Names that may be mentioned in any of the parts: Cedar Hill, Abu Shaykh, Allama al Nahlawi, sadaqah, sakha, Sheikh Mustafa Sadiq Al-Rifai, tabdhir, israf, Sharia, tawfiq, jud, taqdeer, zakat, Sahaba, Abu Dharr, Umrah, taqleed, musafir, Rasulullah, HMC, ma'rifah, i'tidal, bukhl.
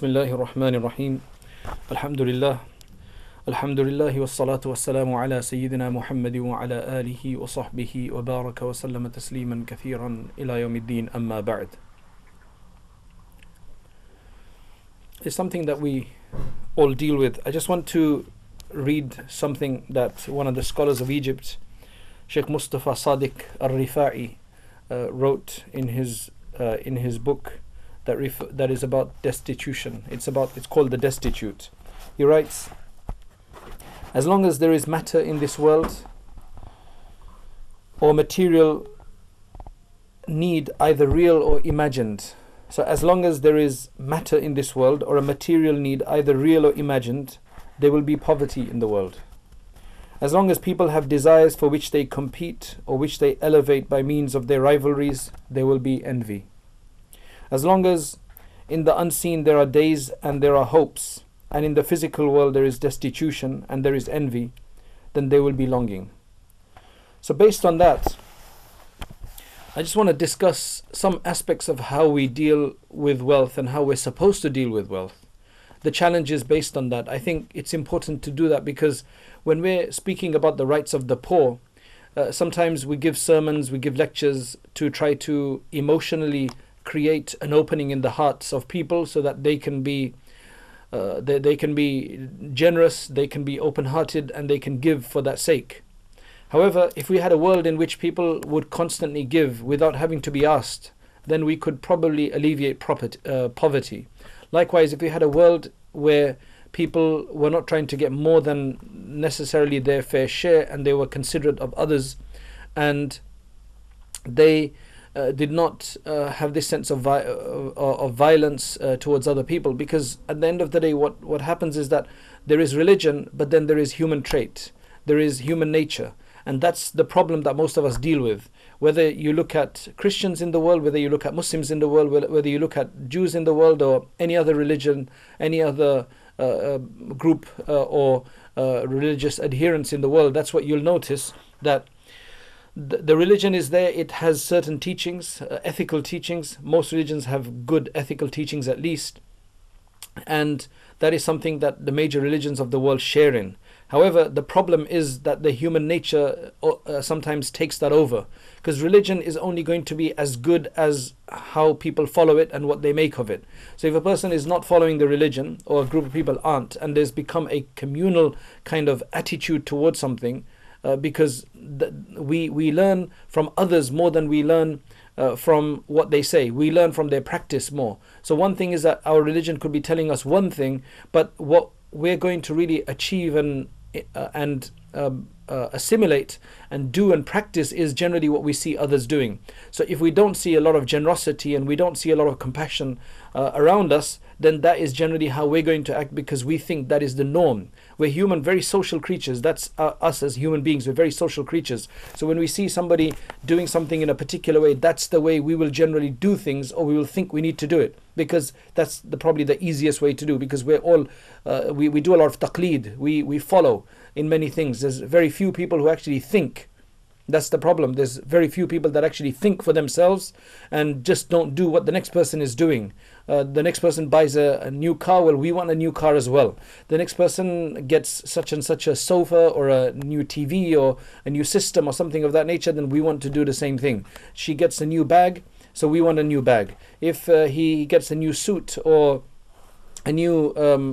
Bismillahir Rahmanir Rahim. Alhamdulillah. Alhamdulillah was salatu was salamu ala Sayyidina Muhammad wa ala alihi wa sahbihi wa baraka wa sallama tasliman kathiran ila yawmiddin amma ba'd. It's something that we all deal with. I just want to read something that one of the scholars of Egypt, Sheikh Mustafa Sadiq Al-Rifai, wrote in his book that is about destitution. It's called The Destitute. He writes, as long as there is matter in this world or material need, either real or imagined. So as long as there is matter in this world or a material need, either real or imagined, there will be poverty in the world. As long as people have desires for which they compete or which they elevate by means of their rivalries, there will be envy. As long as in the unseen there are days and there are hopes, and in the physical world there is destitution and there is envy, then there will be longing. So based on that, I just want to discuss some aspects of how we deal with wealth and how we're supposed to deal with wealth. The challenges based on that. I think it's important to do that, because when we're speaking about the rights of the poor, sometimes we give sermons, we give lectures to try to emotionally create an opening in the hearts of people so that they can be generous, they can be open-hearted, and they can give for that sake. However, if we had a world in which people would constantly give without having to be asked, then we could probably alleviate poverty. Likewise, if we had a world where people were not trying to get more than necessarily their fair share, and they were considerate of others, and they did not have this sense of violence towards other people. Because at the end of the day, what happens is that there is religion, but then there is human trait, there is human nature, and that's the problem that most of us deal with. Whether you look at Christians in the world, whether you look at Muslims in the world, whether you look at Jews in the world, or any other religion, any other group or religious adherence in the world, that's what you'll notice, that the religion is there. It has certain teachings, ethical teachings. Most religions have good ethical teachings, at least, and that is something that the major religions of the world share in. However, the problem is that the human nature sometimes takes that over, because religion is only going to be as good as how people follow it and what they make of it. So if a person is not following the religion, or a group of people aren't, and there's become a communal kind of attitude towards something, because we learn from others more than we learn from what they say. We learn from their practice more. So one thing is that our religion could be telling us one thing, but what we're going to really achieve and assimilate and do and practice is generally what we see others doing. So if we don't see a lot of generosity and we don't see a lot of compassion around us, then that is generally how we're going to act, because we think that is the norm. We're human, very social creatures. That's us as human beings. We're very social creatures. So when we see somebody doing something in a particular way, that's the way we will generally do things, or we will think we need to do it, because that's probably the easiest way to do, because we're all, we do a lot of taqleed. We follow in many things. There's very few people who actually think. That's the problem. There's very few people that actually think for themselves and just don't do what the next person is doing. The next person buys a new car. Well, we want a new car as well. The next person gets such and such a sofa or a new TV or a new system or something of that nature, then we want to do the same thing. She gets a new bag, so we want a new bag. If he gets a new suit or a new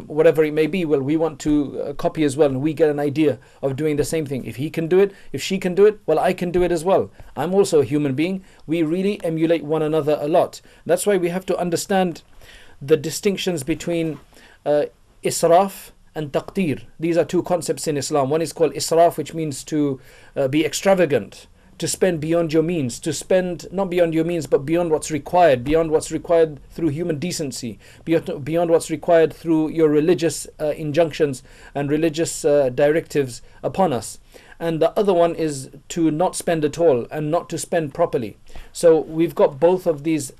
whatever it may be, well, we want to copy as well, and we get an idea of doing the same thing. If he can do it, if she can do it, well, I can do it as well. I'm also a human being. We really emulate one another a lot. That's why we have to understand the distinctions between israf and taqdeer. These are two concepts in Islam. One is called israf, which means to be extravagant, to spend beyond your means, to spend not beyond your means, but beyond what's required through human decency, beyond what's required through your religious injunctions and religious directives upon us. And the other one is to not spend at all and not to spend properly. So we've got both of these.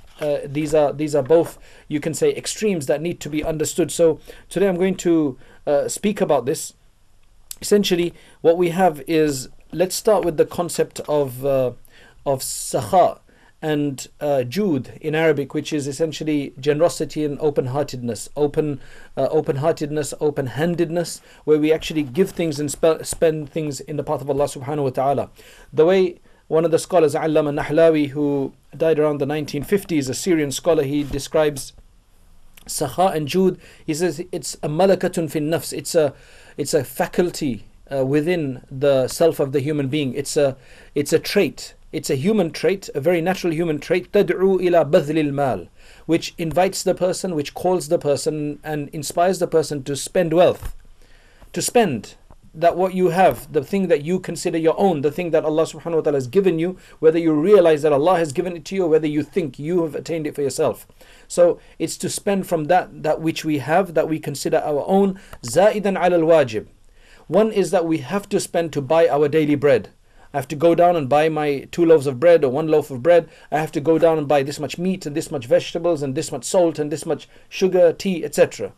These are both, you can say, extremes that need to be understood. So today I'm going to speak about this. Essentially, what we have is, let's start with the concept of sakha and Jud in Arabic, which is essentially generosity and open-heartedness, open-heartedness, open-handedness, where we actually give things and spend things in the path of Allah subhanahu wa ta'ala. The way one of the scholars, Allama al Nahlawi, who died around the 1950s, a Syrian scholar, he describes Sakha and Jud. He says it's a malakatun fin nafs, it's a faculty within the self of the human being. It's a trait. It's a human trait, a very natural human trait, تَدْعُو إِلَىٰ بَذْلِ الْمَالِ, which invites the person, which calls the person and inspires the person to spend wealth, to spend that what you have, the thing that you consider your own, the thing that Allah subhanahu wa ta'ala has given you, whether you realize that Allah has given it to you or whether you think you have attained it for yourself. So it's to spend from that which we have, that we consider our own. زَائِدًا عَلَى الْوَاجِبِ, one is that we have to spend to buy our daily bread. I have to go down and buy my 2 loaves of bread or 1 loaf of bread. I have to go down and buy this much meat and this much vegetables and this much salt and this much sugar, tea, etc.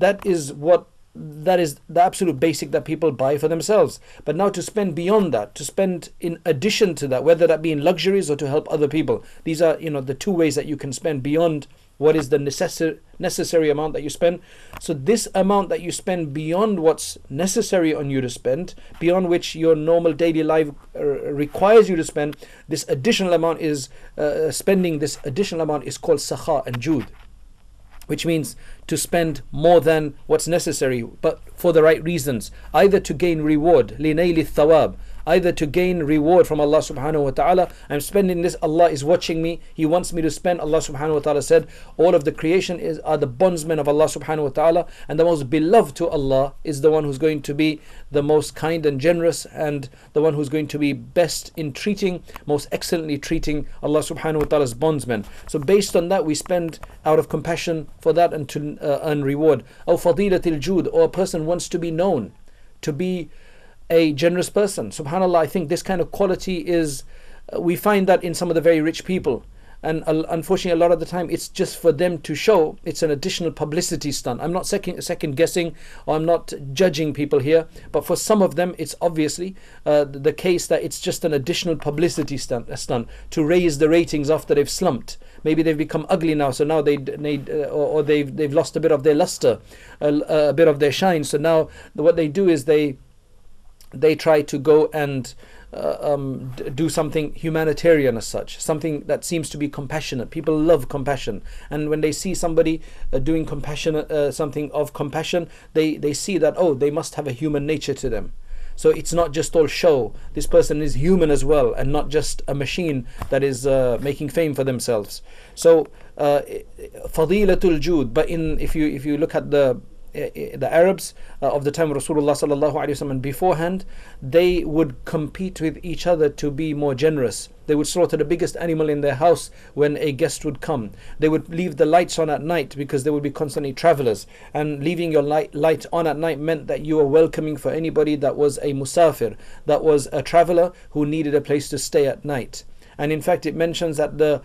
That is the absolute basic that people buy for themselves. But now to spend beyond that, to spend in addition to that, whether that be in luxuries or to help other people, these are, you know, the 2 ways that you can spend beyond what is the necessary amount that you spend. So this amount that you spend beyond what's necessary on you to spend, beyond which your normal daily life requires you to spend, this additional amount is spending this additional amount is called sakha and jud, which means to spend more than what's necessary, but for the right reasons, either to gain reward, لِنَيْلِ الثَّوَابِ, either to gain reward from Allah subhanahu wa ta'ala. I'm spending this, Allah is watching me, He wants me to spend. Allah subhanahu wa ta'ala said, all of the creation are the bondsmen of Allah subhanahu wa ta'ala, and the most beloved to Allah is the one who's going to be the most kind and generous, and the one who's going to be best in treating, most excellently treating Allah subhanahu wa ta'ala's bondsmen. So based on that, we spend out of compassion for that and to earn reward. Or fadilatil jud, or a person wants to be known, to be a generous person. SubhanAllah, I think this kind of quality is, we find that in some of the very rich people, and unfortunately a lot of the time it's just for them to show. It's an additional publicity stunt. I'm not second guessing, or I'm not judging people here, but for some of them it's obviously the case that it's just an additional publicity stunt to raise the ratings after they've slumped. Maybe they've become ugly now, so now they need, or they've lost a bit of their luster, a bit of their shine, so now what they do is they try to go and do something humanitarian as such, something that seems to be compassionate. People love compassion, and when they see somebody doing compassionate, something of compassion, they see that, oh, they must have a human nature to them. So it's not just all show. This person is human as well, and not just a machine that is making fame for themselves. So fadilatul jud. But if you look at the Arabs of the time of Rasulullah sallallahu alaihi wasallam beforehand, they would compete with each other to be more generous. They would slaughter the biggest animal in their house when a guest would come. They would leave the lights on at night because they would be constantly travelers, and leaving your light on at night meant that you were welcoming for anybody that was a musafir, that was a traveler who needed a place to stay at night. And in fact, it mentions that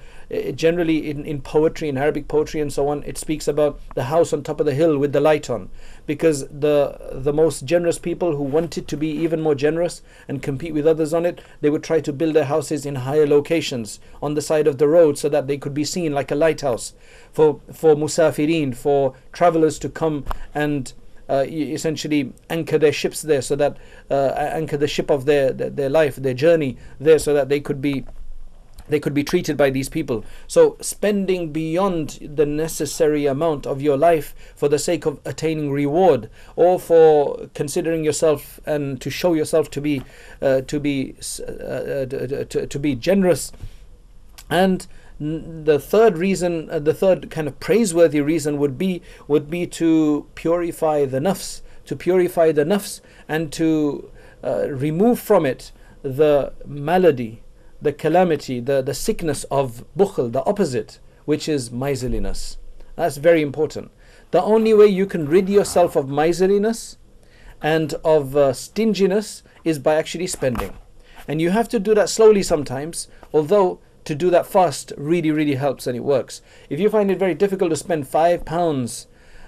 generally in poetry, in Arabic poetry and so on, it speaks about the house on top of the hill with the light on, because the most generous people who wanted to be even more generous and compete with others on it, they would try to build their houses in higher locations on the side of the road so that they could be seen like a lighthouse for musafirin, for travelers to come and essentially anchor their ships there, so that anchor the ship of their life, their journey there, so that they could be treated by these people. So spending beyond the necessary amount of your life for the sake of attaining reward, or for considering yourself and to show yourself to be generous. And the third reason, the third kind of praiseworthy reason would be to purify the nafs, and to remove from it the malady, the calamity, the sickness of bukhl, the opposite, which is miserliness. That's very important. The only way you can rid yourself of miserliness and of stinginess is by actually spending. And you have to do that slowly sometimes, although to do that fast really, really helps and it works. If you find it very difficult to spend £5,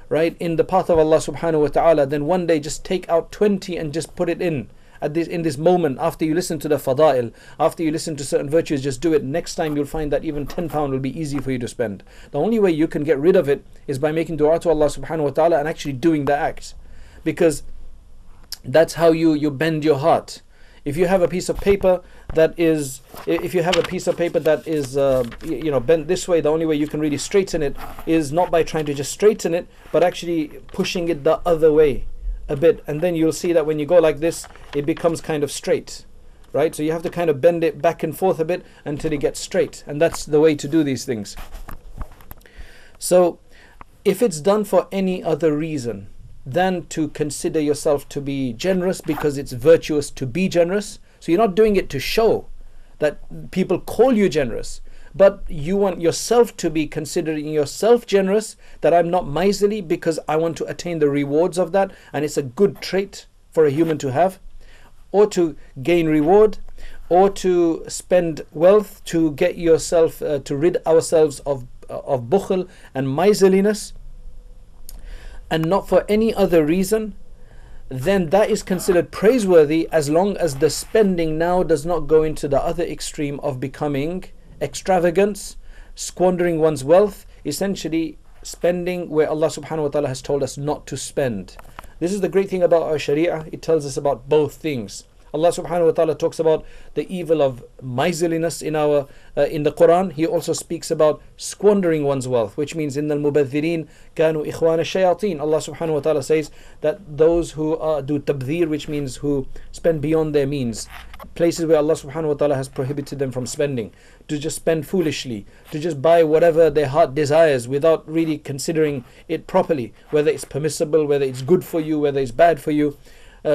right, in the path of Allah subhanahu wa ta'ala, then one day just take out 20 and just put it in. in this moment, after you listen to the fada'il, after you listen to certain virtues, just do it. Next time you'll find that even £10 will be easy for you to spend. The only way you can get rid of it is by making dua to Allah subhanahu wa ta'ala and actually doing the act. Because that's how you bend your heart. If you have a piece of paper that is, bent this way, the only way you can really straighten it is not by trying to just straighten it, but actually pushing it the other way a bit. And then you'll see that when you go like this, it becomes kind of straight, right? So you have to kind of bend it back and forth a bit until it gets straight. And that's the way to do these things. So if it's done for any other reason than to consider yourself to be generous, because it's virtuous to be generous, so you're not doing it to show that people call you generous, but you want yourself to be considering yourself generous, that I'm not miserly because I want to attain the rewards of that, and it's a good trait for a human to have, or to gain reward, or to spend wealth to get yourself to rid ourselves of bukhl and miserliness, and not for any other reason, then that is considered praiseworthy, as long as the spending now does not go into the other extreme of becoming extravagance, squandering one's wealth, essentially spending where Allah subhanahu wa ta'ala has told us not to spend. This is the great thing about our sharia, it tells us about both things. Allah subhanahu wa ta'ala talks about the evil of miserliness in the Quran. He also speaks about squandering one's wealth, which means in the mubadhirin kanu ikhwan shayatin. Allah subhanahu wa ta'ala says that those who do tabdhir, which means who spend beyond their means, places where Allah subhanahu wa ta'ala has prohibited them from spending, to just spend foolishly, to just buy whatever their heart desires without really considering it properly, whether it's permissible, whether it's good for you, whether it's bad for you.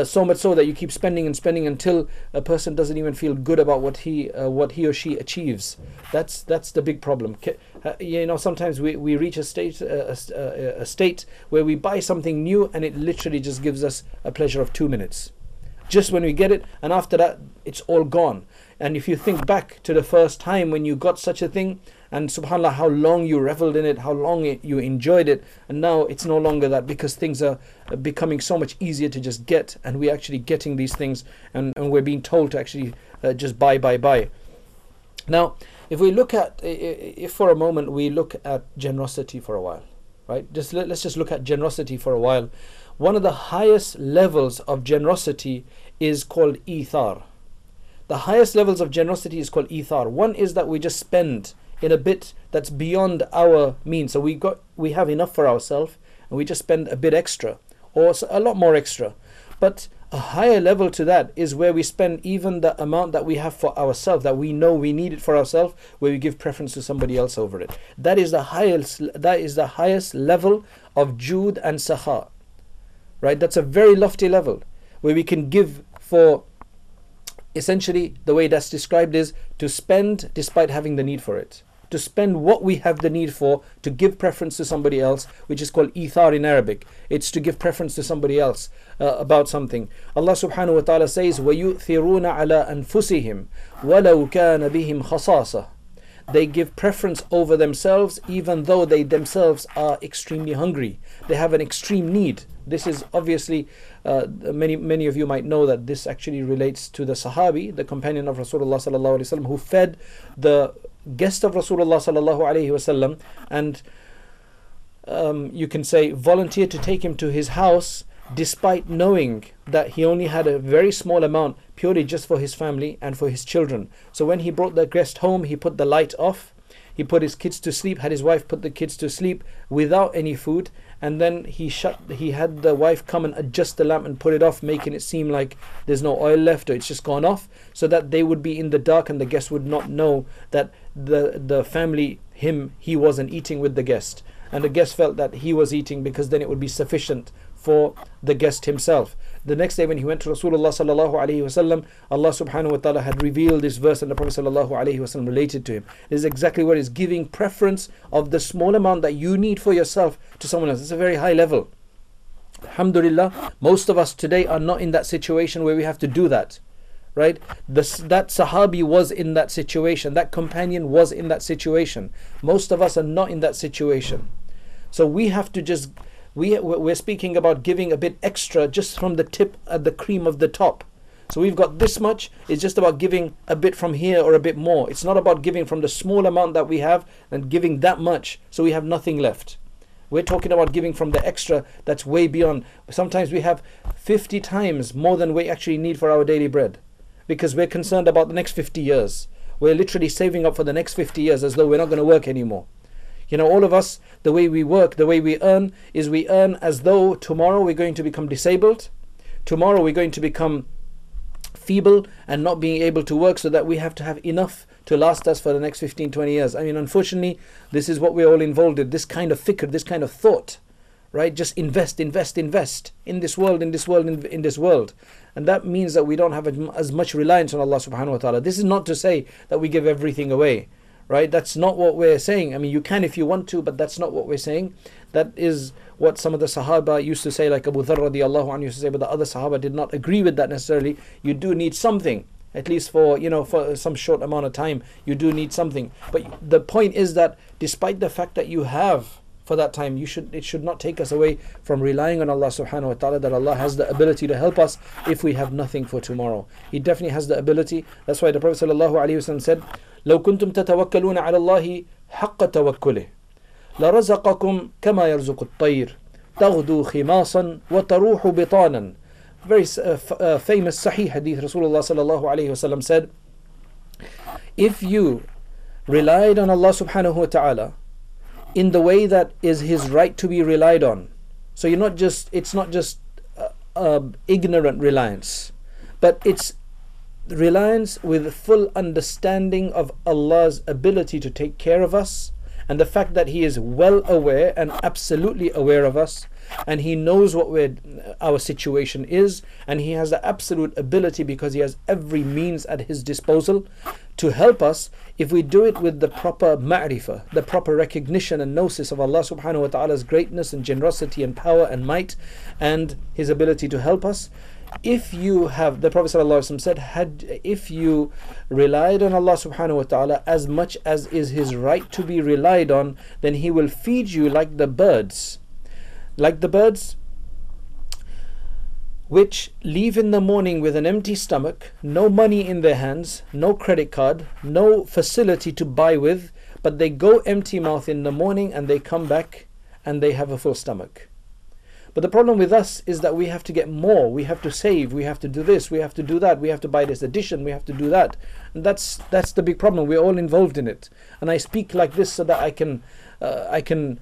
So much so that you keep spending and spending until a person doesn't even feel good about what he or she achieves. That's the big problem. You know, sometimes we reach a state where we buy something new and it literally just gives us a pleasure of 2 minutes, just when we get it, and after that it's all gone. And if you think back to the first time when you got such a thing, and subhanAllah, how long you reveled in it, how long you enjoyed it, and now it's no longer that, because things are becoming so much easier to just get, and we're actually getting these things, and we're being told to actually just buy. Now, if for a moment we look at generosity for a while, right? Let's just look at generosity for a while. One of the highest levels of generosity is called ithar. The highest levels of generosity is called ithar. One is that we just spend in a bit that's beyond our means, so we have enough for ourselves and we just spend a bit extra, or a lot more extra. But a higher level to that is where we spend even the amount that we have for ourselves, that we know we need it for ourselves, where we give preference to somebody else over it. That is the highest level of Jood and Sakha, right? That's a very lofty level where we can give for, essentially the way that's described is to spend despite having the need for it, to spend what we have the need for, to give preference to somebody else, which is called ithar in Arabic. It's to give preference to somebody else about something. Allah subhanahu wa ta'ala says, وَيُؤْثِرُونَ عَلَىٰ أَنفُسِهِمْ وَلَوْ كَانَ بِهِمْ خَصَاصَةٌ. They give preference over themselves even though they themselves are extremely hungry. They have an extreme need. This is obviously, many of you might know that this actually relates to the Sahabi, the companion of Rasulullah sallallahu alaihi wasallam, who fed the guest of Rasulullah sallallahu alaihi wasallam, and you can say volunteered to take him to his house, despite knowing that he only had a very small amount, purely just for his family and for his children. So when he brought the guest home, he put the light off, he put his kids to sleep, had his wife put the kids to sleep without any food, and then he had the wife come and adjust the lamp and put it off, making it seem like there's no oil left or it's just gone off, so that they would be in the dark and the guest would not know that the family, he wasn't eating with the guest. And the guest felt that he was eating, because then it would be sufficient for the guest himself. The next day when he went to Rasulullah sallallahu alaihi wasallam, Allah subhanahu wa ta'ala had revealed this verse, and the Prophet sallallahu alaihi wasallam related to him. This is exactly what is giving preference of the small amount that you need for yourself to someone else. It's a very high level. Alhamdulillah, most of us today are not in that situation where we have to do that, right? That Sahabi was in that situation. That companion was in that situation. Most of us are not in that situation. So we have to just... We're speaking about giving a bit extra just from the tip at the cream of the top. So we've got this much. It's just about giving a bit from here or a bit more. It's not about giving from the small amount that we have and giving that much so we have nothing left. We're talking about giving from the extra that's way beyond. Sometimes we have 50 times more than we actually need for our daily bread, because we're concerned about the next 50 years. We're literally saving up for the next 50 years as though we're not going to work anymore. You know, all of us, the way we work, the way we earn, is we earn as though tomorrow we're going to become disabled. Tomorrow we're going to become feeble and not being able to work, so that we have to have enough to last us for the next 15-20 years. I mean, unfortunately, this is what we're all involved in, this kind of fikr, this kind of thought, right? Just invest, invest, invest in this world, in this world, in this world. And that means that we don't have as much reliance on Allah subhanahu wa ta'ala. This is not to say that we give everything away, right? That's not what we're saying. I mean, you can if you want to, but that's not what we're saying. That is what some of the Sahaba used to say, like Abu Dharr radiallahu anhu used to say, but the other Sahaba did not agree with that necessarily. You do need something, at least for, you know, for some short amount of time, you do need something. But the point is that despite the fact that you have for that time, it should not take us away from relying on Allah subhanahu wa ta'ala, that Allah has the ability to help us if we have nothing for tomorrow. He definitely has the ability. That's why the Prophet sallallahu alayhi wa sallam said, لو كنتم تتوكلون على الله حق توكله لرزقكم كما يرزق الطير تغدو خماصا وتروح بطانا. Very famous Sahih hadith. Rasulullah sallallahu alayhi wasallam said, if you relied on Allah subhanahu wa ta'ala in the way that is His right to be relied on, so you're not just, it's not just ignorant reliance, but it's reliance with full understanding of Allah's ability to take care of us, and the fact that He is well aware and absolutely aware of us, and He knows what our situation is, and He has the absolute ability, because He has every means at His disposal to help us, if we do it with the proper ma'rifah, the proper recognition and gnosis of Allah subhanahu wa ta'ala's greatness and generosity and power and might and His ability to help us. If you have, the Prophet ﷺ said, if you relied on Allah subhanahu wa ta'ala as much as is His right to be relied on, then He will feed you like the birds. Like the birds which leave in the morning with an empty stomach, no money in their hands, no credit card, no facility to buy with, but they go empty mouth in the morning and they come back and they have a full stomach. But the problem with us is that we have to get more, we have to save, we have to do this, we have to do that, we have to buy this edition, we have to do that. And that's the big problem. We're all involved in it. And I speak like this so that I can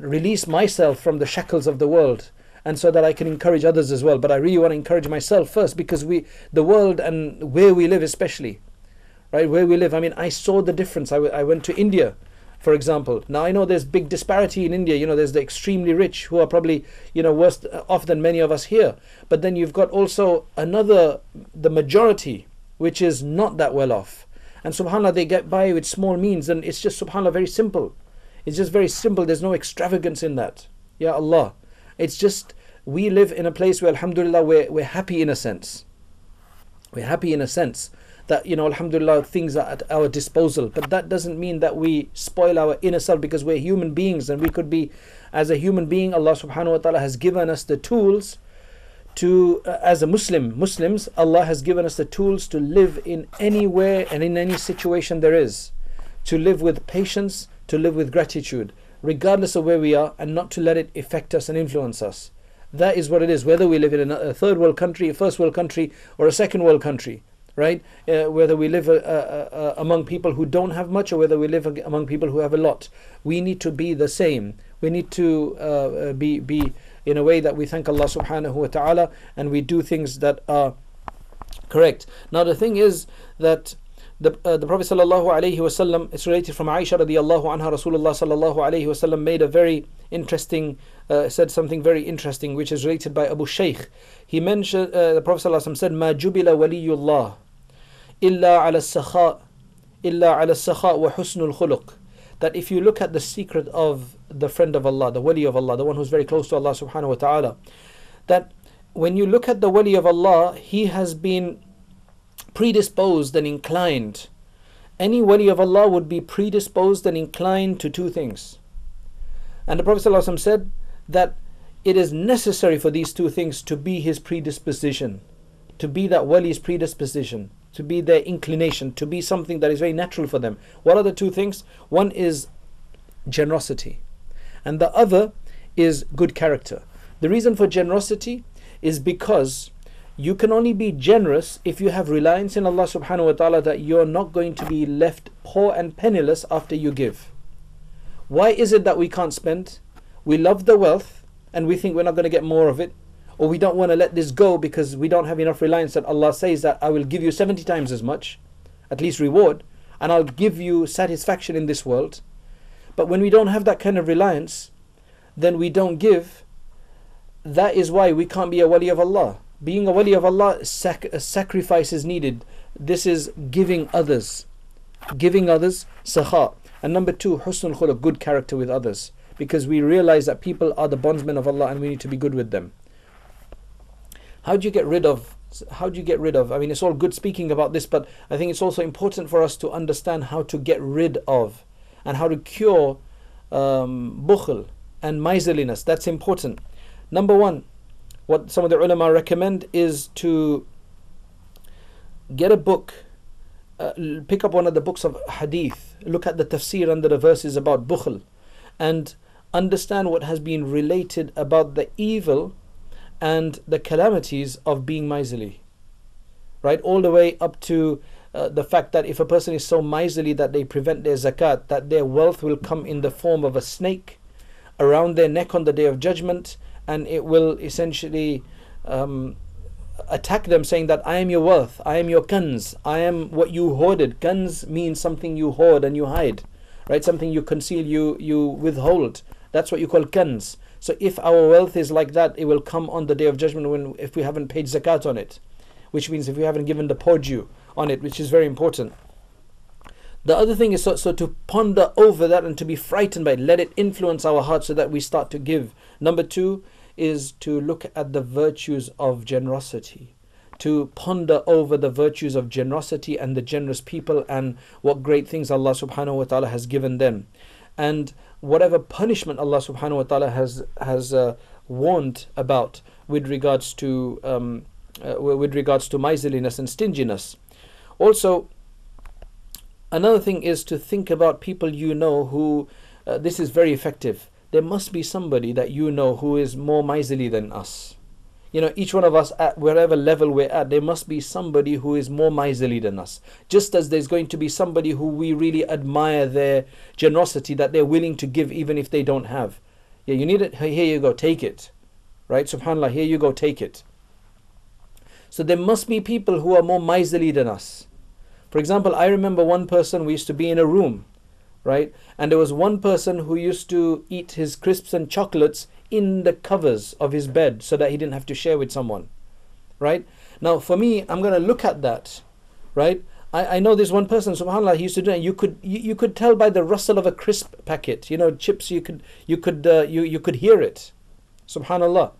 release myself from the shackles of the world, and so that I can encourage others as well. But I really want to encourage myself first, because the world and where we live especially, right, where we live, I mean, I saw the difference. I went to India, for example. Now I know there's big disparity in India. You know, there's the extremely rich who are probably, you know, worse off than many of us here. But then you've got also the majority, which is not that well off. And subhanAllah, they get by with small means, and it's just subhanAllah very simple. It's just very simple. There's no extravagance in that. Ya Allah. It's just, we live in a place where alhamdulillah we're happy in a sense. We're happy in a sense that, you know, alhamdulillah, things are at our disposal. But that doesn't mean that we spoil our inner self, because we're human beings, and we could be, as a human being, Allah subhanahu wa ta'ala has given us the tools to, as a Muslims, Allah has given us the tools to live in anywhere and in any situation there is. To live with patience, to live with gratitude, regardless of where we are, and not to let it affect us and influence us. That is what it is, whether we live in a third world country, a first world country, or a second world country. Right? Whether we live among people who don't have much, or whether we live among people who have a lot, we need to be the same. We need to be in a way that we thank Allah subhanahu wa ta'ala, and we do things that are correct. Now the thing is that the Prophet sallallahu alayhi wasallam, it's related from Aisha radiyallahu anha, Rasulullah sallallahu alayhi wasallam made a very interesting, said something very interesting, which is related by Abu Shaykh. He mentioned, the Prophet sallallahu alayhi wasallam said, "Ma jubila waliyullah illa ala sakha wa husnul khuluq." That if you look at the secret of the friend of Allah, the wali of Allah, the one who's very close to Allah subhanahu wa ta'ala, that when you look at the wali of Allah, he has been predisposed and inclined. Any wali of Allah would be predisposed and inclined to two things. And the Prophet ﷺ said that it is necessary for these two things to be his predisposition. to be that wali's predisposition, to be their inclination, to be something that is very natural for them. What are the two things? One is generosity, and the other is good character. The reason for generosity is because you can only be generous if you have reliance in Allah subhanahu wa ta'ala that you're not going to be left poor and penniless after you give. Why is it that we can't spend? We love the wealth and we think we're not going to get more of it, or we don't want to let this go because we don't have enough reliance that Allah says that I will give you 70 times as much, at least reward, and I'll give you satisfaction in this world. But when we don't have that kind of reliance, then we don't give. That is why we can't be a wali of Allah. Being a wali of Allah, sacrifice is needed. This is giving others. Giving others, sakha. And number two, husnul khuluq, good character with others. Because we realize that people are the bondsmen of Allah and we need to be good with them. How do you get rid of? I mean, it's all good speaking about this, but I think it's also important for us to understand how to get rid of and how to cure bukhl and miserliness. That's important. Number one, what some of the ulama recommend is to get a book, pick up one of the books of hadith, look at the tafsir under the verses about bukhl, and understand what has been related about the evil and the calamities of being miserly, right? All the way up to the fact that if a person is so miserly that they prevent their zakat, that their wealth will come in the form of a snake around their neck on the day of judgment, and it will essentially attack them, saying that I am your wealth, I am your kanz, I am what you hoarded. Kanz means something you hoard and you hide, right? Something you conceal, you withhold. That's what you call kanz. So if our wealth is like that, it will come on the day of judgment when if we haven't paid zakat on it, which means if we haven't given the poor due on it, which is very important. The other thing is so to ponder over that and to be frightened by it. Let it influence our hearts so that we start to give. Number two is to look at the virtues of generosity, to ponder over the virtues of generosity and the generous people and what great things Allah subhanahu wa ta'ala has given them. And whatever punishment Allah subhanahu wa ta'ala has warned about with regards to miserliness and stinginess. Also, another thing is to think about people you know who, this is very effective. There must be somebody that you know who is more miserly than us. You know, each one of us at wherever level we're at, there must be somebody who is more miserly than us. Just as there's going to be somebody who we really admire their generosity, that they're willing to give even if they don't have. Yeah, you need it. Here you go, take it. Right? SubhanAllah, here you go, take it. So there must be people who are more miserly than us. For example, I remember one person, we used to be in a room, right? And there was one person who used to eat his crisps and chocolates in the covers of his bed so that he didn't have to share with someone, right? Now for me, I'm going to look at that, right? I know this one person, subhanAllah, he used to do it. You could tell by the rustle of a crisp packet, you know, chips, you could hear it, subhanAllah,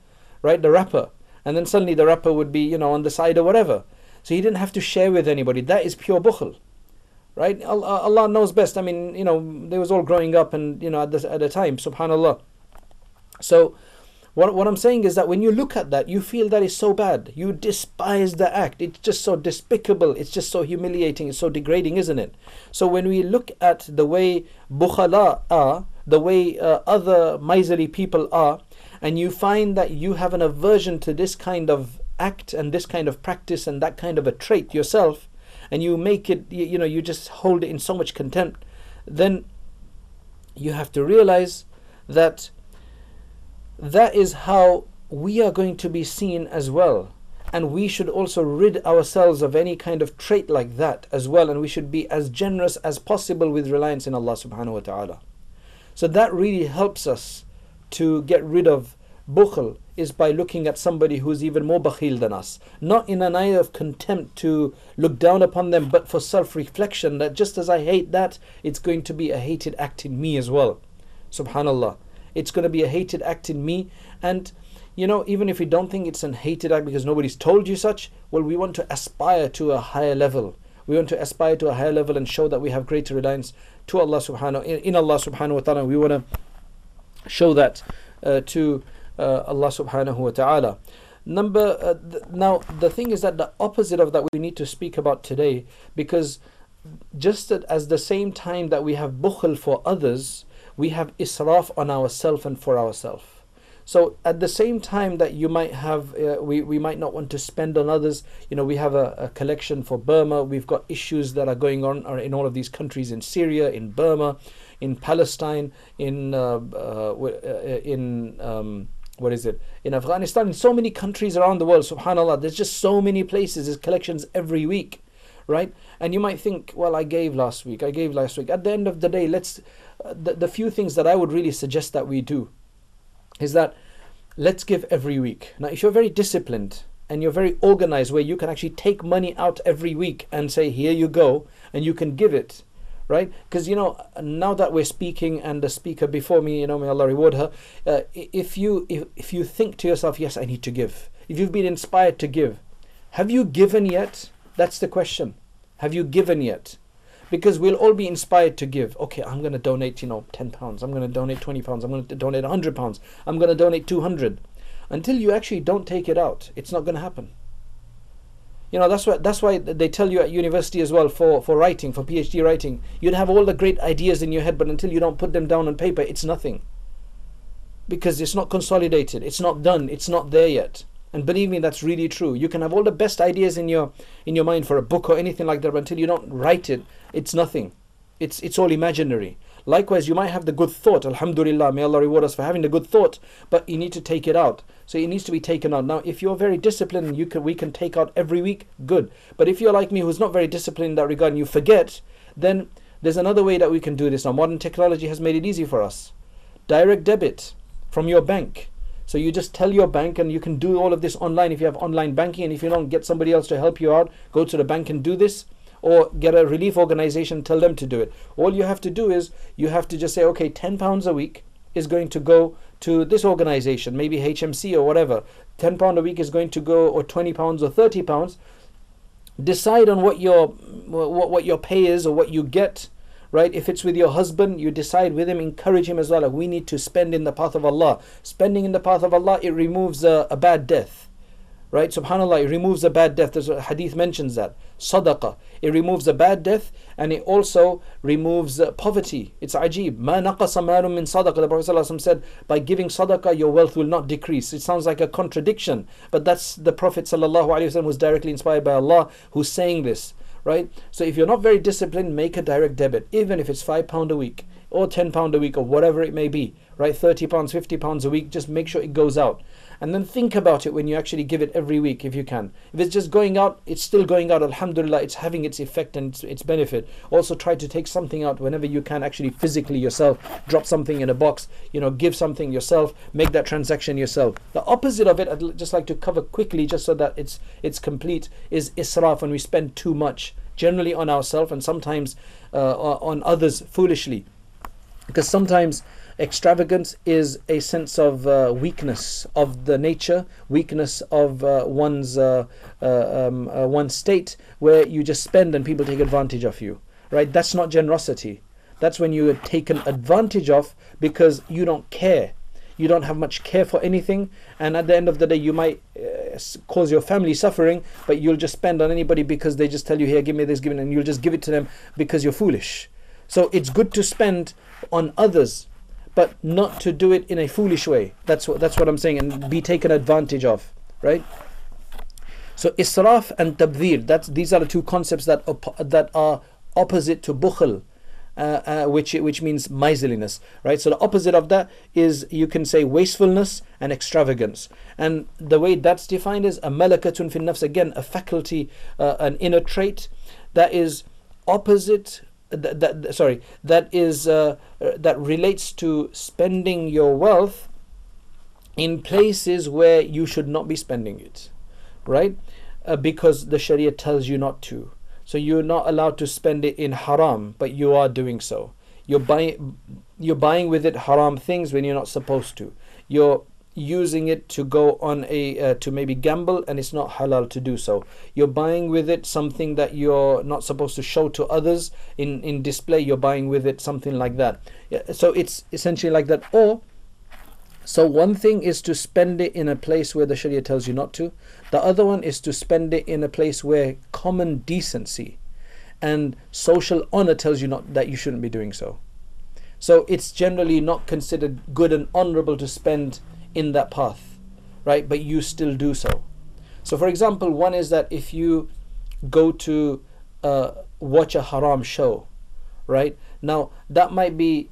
right? The wrapper, and then suddenly the wrapper would be, you know, on the side or whatever. So he didn't have to share with anybody. That is pure bukhl, right? Allah knows best. I mean, you know, they was all growing up and, you know, at the time, subhanAllah. So what I'm saying is that when you look at that, you feel that is so bad. You despise the act. It's just so despicable. It's just so humiliating. It's so degrading, isn't it? So when we look at the way bukhala are, the way other miserly people are, and you find that you have an aversion to this kind of act and this kind of practice and that kind of a trait yourself, and you make it, you know, you just hold it in so much contempt, then you have to realize that that is how we are going to be seen as well, and we should also rid ourselves of any kind of trait like that as well, and we should be as generous as possible with reliance in Allah subhanahu wa ta'ala. So that really helps us to get rid of bukhl, is by looking at somebody who's even more bakhil than us, not in an eye of contempt to look down upon them, but for self-reflection, that just as I hate that, it's going to be a hated act in me as well. Subhanallah, it's going to be a hated act in me. And you know, even if we don't think it's an hated act because nobody's told you such, well, we want to aspire to a higher level. We want to aspire to a higher level and show that we have greater reliance to Allah subhanahu in Allah subhanahu wa ta'ala. We want to show that to Allah subhanahu wa ta'ala. Now, the thing is that the opposite of that we need to speak about today, because just as the same time that we have bukhl for others, we have israf on ourselves and for ourselves. So at the same time that you might have, we might not want to spend on others, you know, we have a collection for Burma, we've got issues that are going on in all of these countries, in Syria, in Burma, in Palestine, in Afghanistan, in so many countries around the world, subhanAllah, there's just so many places, there's collections every week, right? And you might think, well, I gave last week. At the end of the day, the few things that I would really suggest that we do is that let's give every week. Now, if you're very disciplined and you're very organized, where you can actually take money out every week and say, here you go, and you can give it, right? Because, you know, now that we're speaking, and the speaker before me, you know, may Allah reward her, if you think to yourself, yes, I need to give. If you've been inspired to give, have you given yet? That's the question. Have you given yet? Because we'll all be inspired to give. Okay, I'm going to donate, you know, £10. I'm going to donate £20. I'm going to donate £100. I'm going to donate £200. Until you actually don't take it out, it's not going to happen. You know, that's why they tell you at university as well, for writing, for PhD writing, you'd have all the great ideas in your head, but until you don't put them down on paper, it's nothing. Because it's not consolidated, it's not done, it's not there yet. And believe me, that's really true. You can have all the best ideas in your mind for a book or anything like that, but until you don't write it, it's nothing. It's all imaginary. Likewise, you might have the good thought, alhamdulillah, may Allah reward us for having the good thought, but you need to take it out. So it needs to be taken out. Now, if you're very disciplined, we can take out every week, good. But if you're like me, who's not very disciplined in that regard, and you forget, then there's another way that we can do this. Now, modern technology has made it easy for us. Direct debit from your bank. So you just tell your bank, and you can do all of this online if you have online banking, and if you don't, get somebody else to help you out, go to the bank and do this, or get a relief organization, tell them to do it. All you have to do is, you have to just say, okay, £10 a week is going to go to this organization, maybe HMC or whatever. £10 a week is going to go, or £20 or £30. Decide on what your pay is or what you get. Right? If it's with your husband, you decide with him, encourage him as well. Like, we need to spend in the path of Allah. Spending in the path of Allah, it removes a bad death. Right? SubhanAllah, it removes a bad death. There's a hadith mentions that. Sadaqah. It removes a bad death, and it also removes poverty. It's ajib. مَا نَقَصَ مَالٌ مِّن صَدَقَةٍ. The Prophet ﷺ said, by giving sadaqah, your wealth will not decrease. It sounds like a contradiction, but that's the Prophet ﷺ, was directly inspired by Allah, who's saying this. Right? So if you're not very disciplined, make a direct debit, even if it's £5 a week or £10 a weweek or whatever it may be, right? £30, £50 a week, just make sure it goes out. And then think about it when you actually give it every week if you can. If it's just going out, it's still going out, alhamdulillah, it's having its effect and its benefit. Also try to take something out whenever you can, actually physically yourself, drop something in a box, you know, give something yourself, make that transaction yourself. The opposite of it, I'd just like to cover quickly just so that it's complete, is israf, when we spend too much, generally on ourselves and sometimes on others foolishly. Because sometimes extravagance is a sense of weakness of the nature, weakness of one's state, where you just spend and people take advantage of you, right? That's not generosity. That's when you are taken advantage of because you don't care. You don't have much care for anything, and at the end of the day, you might cause your family suffering, but you'll just spend on anybody because they just tell you, here, give me this, give me, and you'll just give it to them because you're foolish. So it's good to spend on others, but not to do it in a foolish way. That's what I'm saying, and be taken advantage of, right? So israf and tabdhir, these are the two concepts that are opposite to bukhl, which means miserliness, right? So the opposite of that is, you can say, wastefulness and extravagance. And the way that's defined is a malakatun fin nafs, again, a faculty, an inner trait that is opposite. That relates to spending your wealth in places where you should not be spending it, right? Because the Sharia tells you not to. So you're not allowed to spend it in haram, but you are doing so. You're buying with it haram things when you're not supposed to. You're using it to go on to maybe gamble, and it's not halal to do so. You're buying with it something that you're not supposed to show to others in display. You're buying with it something like that. Yeah, so it's essentially like that. Or So one thing is to spend it in a place where the Sharia tells you not to. The other one is to spend it in a place where common decency and social honor tells you not that you shouldn't be doing so. So it's generally not considered good and honorable to spend in that path, right? But you still do so. So for example, one is that if you go to watch a haram show, right? Now that might be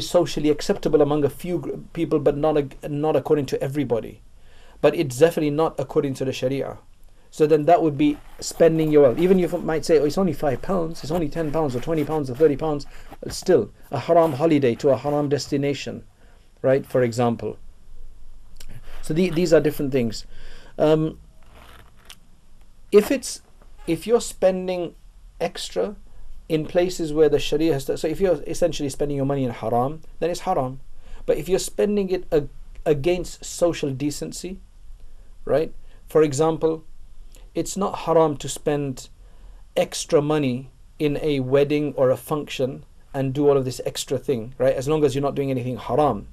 socially acceptable among a few people, but not according to everybody. But it's definitely not according to the Sharia. So then that would be spending your wealth. Even you might say, oh, it's only £5, it's only £10 or £20 or £30. Still, a haram holiday to a haram destination, right? For example. So these are different things. If you're spending extra in places where the Sharia has... So if you're essentially spending your money in haram, then it's haram. But if you're spending it against social decency, right? For example, it's not haram to spend extra money in a wedding or a function and do all of this extra thing, right? As long as you're not doing anything haram.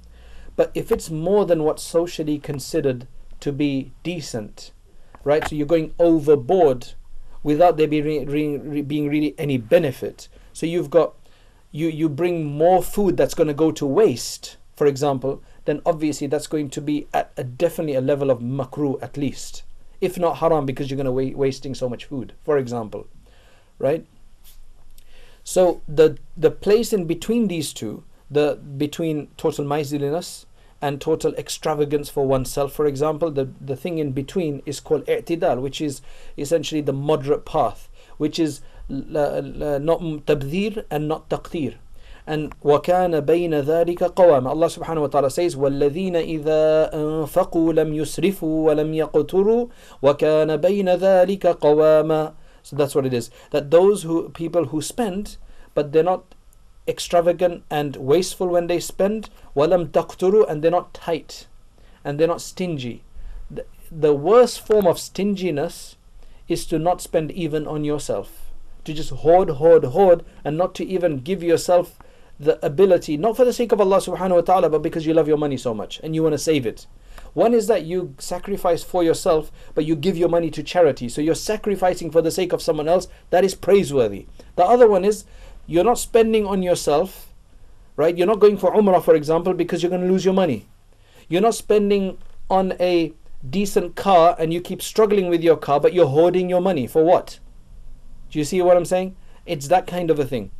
But if it's more than what's socially considered to be decent, right? So you're going overboard without there being really any benefit. So you've got, you bring more food that's going to go to waste, for example, then obviously that's going to be at definitely a level of makruh at least, if not haram, because you're going to be wasting so much food, for example, right? So the place in between these two, between total miserliness and total extravagance for oneself, for example, the thing in between is called i'tidal, which is essentially the moderate path, which is not tabdhir and not taqdeer. And وَكَانَ بَيْنَ ذَلِكَ قَوَامًا. Allah subhanahu wa ta'ala says, وَالَّذِينَ إِذَا أَنفَقُوا لَمْ يُسْرِفُوا وَلَمْ يَقْتُرُوا وَكَانَ بَيْنَ ذَلِكَ قَوَامًا. So that's what it is. That those people who spend, but they're not extravagant and wasteful when they spend, وَلَمْ تَقْتُرُوا, and they're not tight, and they're not stingy. The worst form of stinginess is to not spend even on yourself, to just hoard, and not to even give yourself the ability, not for the sake of Allah subhanahu wa ta'ala, but because you love your money so much and you want to save it. One is that you sacrifice for yourself, but you give your money to charity, so you're sacrificing for the sake of someone else. That is praiseworthy. The other one is you're not spending on yourself, right? You're not going for Umrah, for example, because you're going to lose your money. You're not spending on a decent car and you keep struggling with your car, but you're hoarding your money. For what? Do you see what I'm saying? It's that kind of a thing.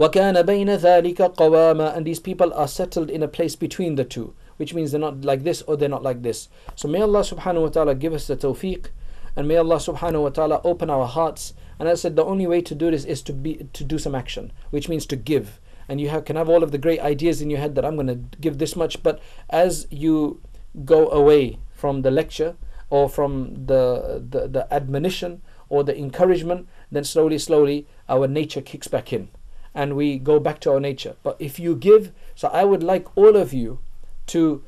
وَكَانَ بَيْنَ ذَلِكَ قَوَامًا. And these people are settled in a place between the two, which means they're not like this or they're not like this. So may Allah subhanahu wa ta'ala give us the tawfiq, and may Allah subhanahu wa ta'ala open our hearts. And as I said, the only way to do this is to do some action, which means to give. And you can have all of the great ideas in your head that I'm going to give this much, but as you go away from the lecture or from the admonition or the encouragement, then slowly our nature kicks back in and we go back to our nature. But if you give, so I would like all of you to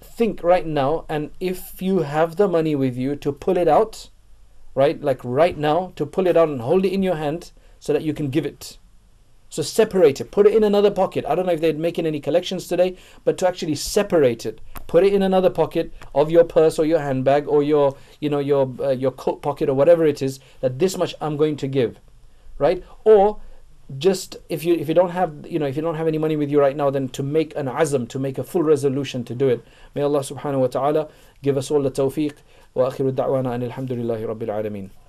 think right now, and if you have the money with you, to pull it out, right? Like right now, to pull it out and hold it in your hand so that you can give it. So separate it, put it in another pocket. I don't know if they're making any collections today, but to actually separate it, put it in another pocket of your purse or your handbag or your, you know, your coat pocket or whatever it is, that this much I'm going to give, right? Or just if you don't have, you know, if you don't have any money with you right now, then to make an azam, to make a full resolution to do it. May Allah subhanahu wa ta'ala give us all the tawfiq. Wa akhiru da'wana anil hamdulillahi rabbil alameen.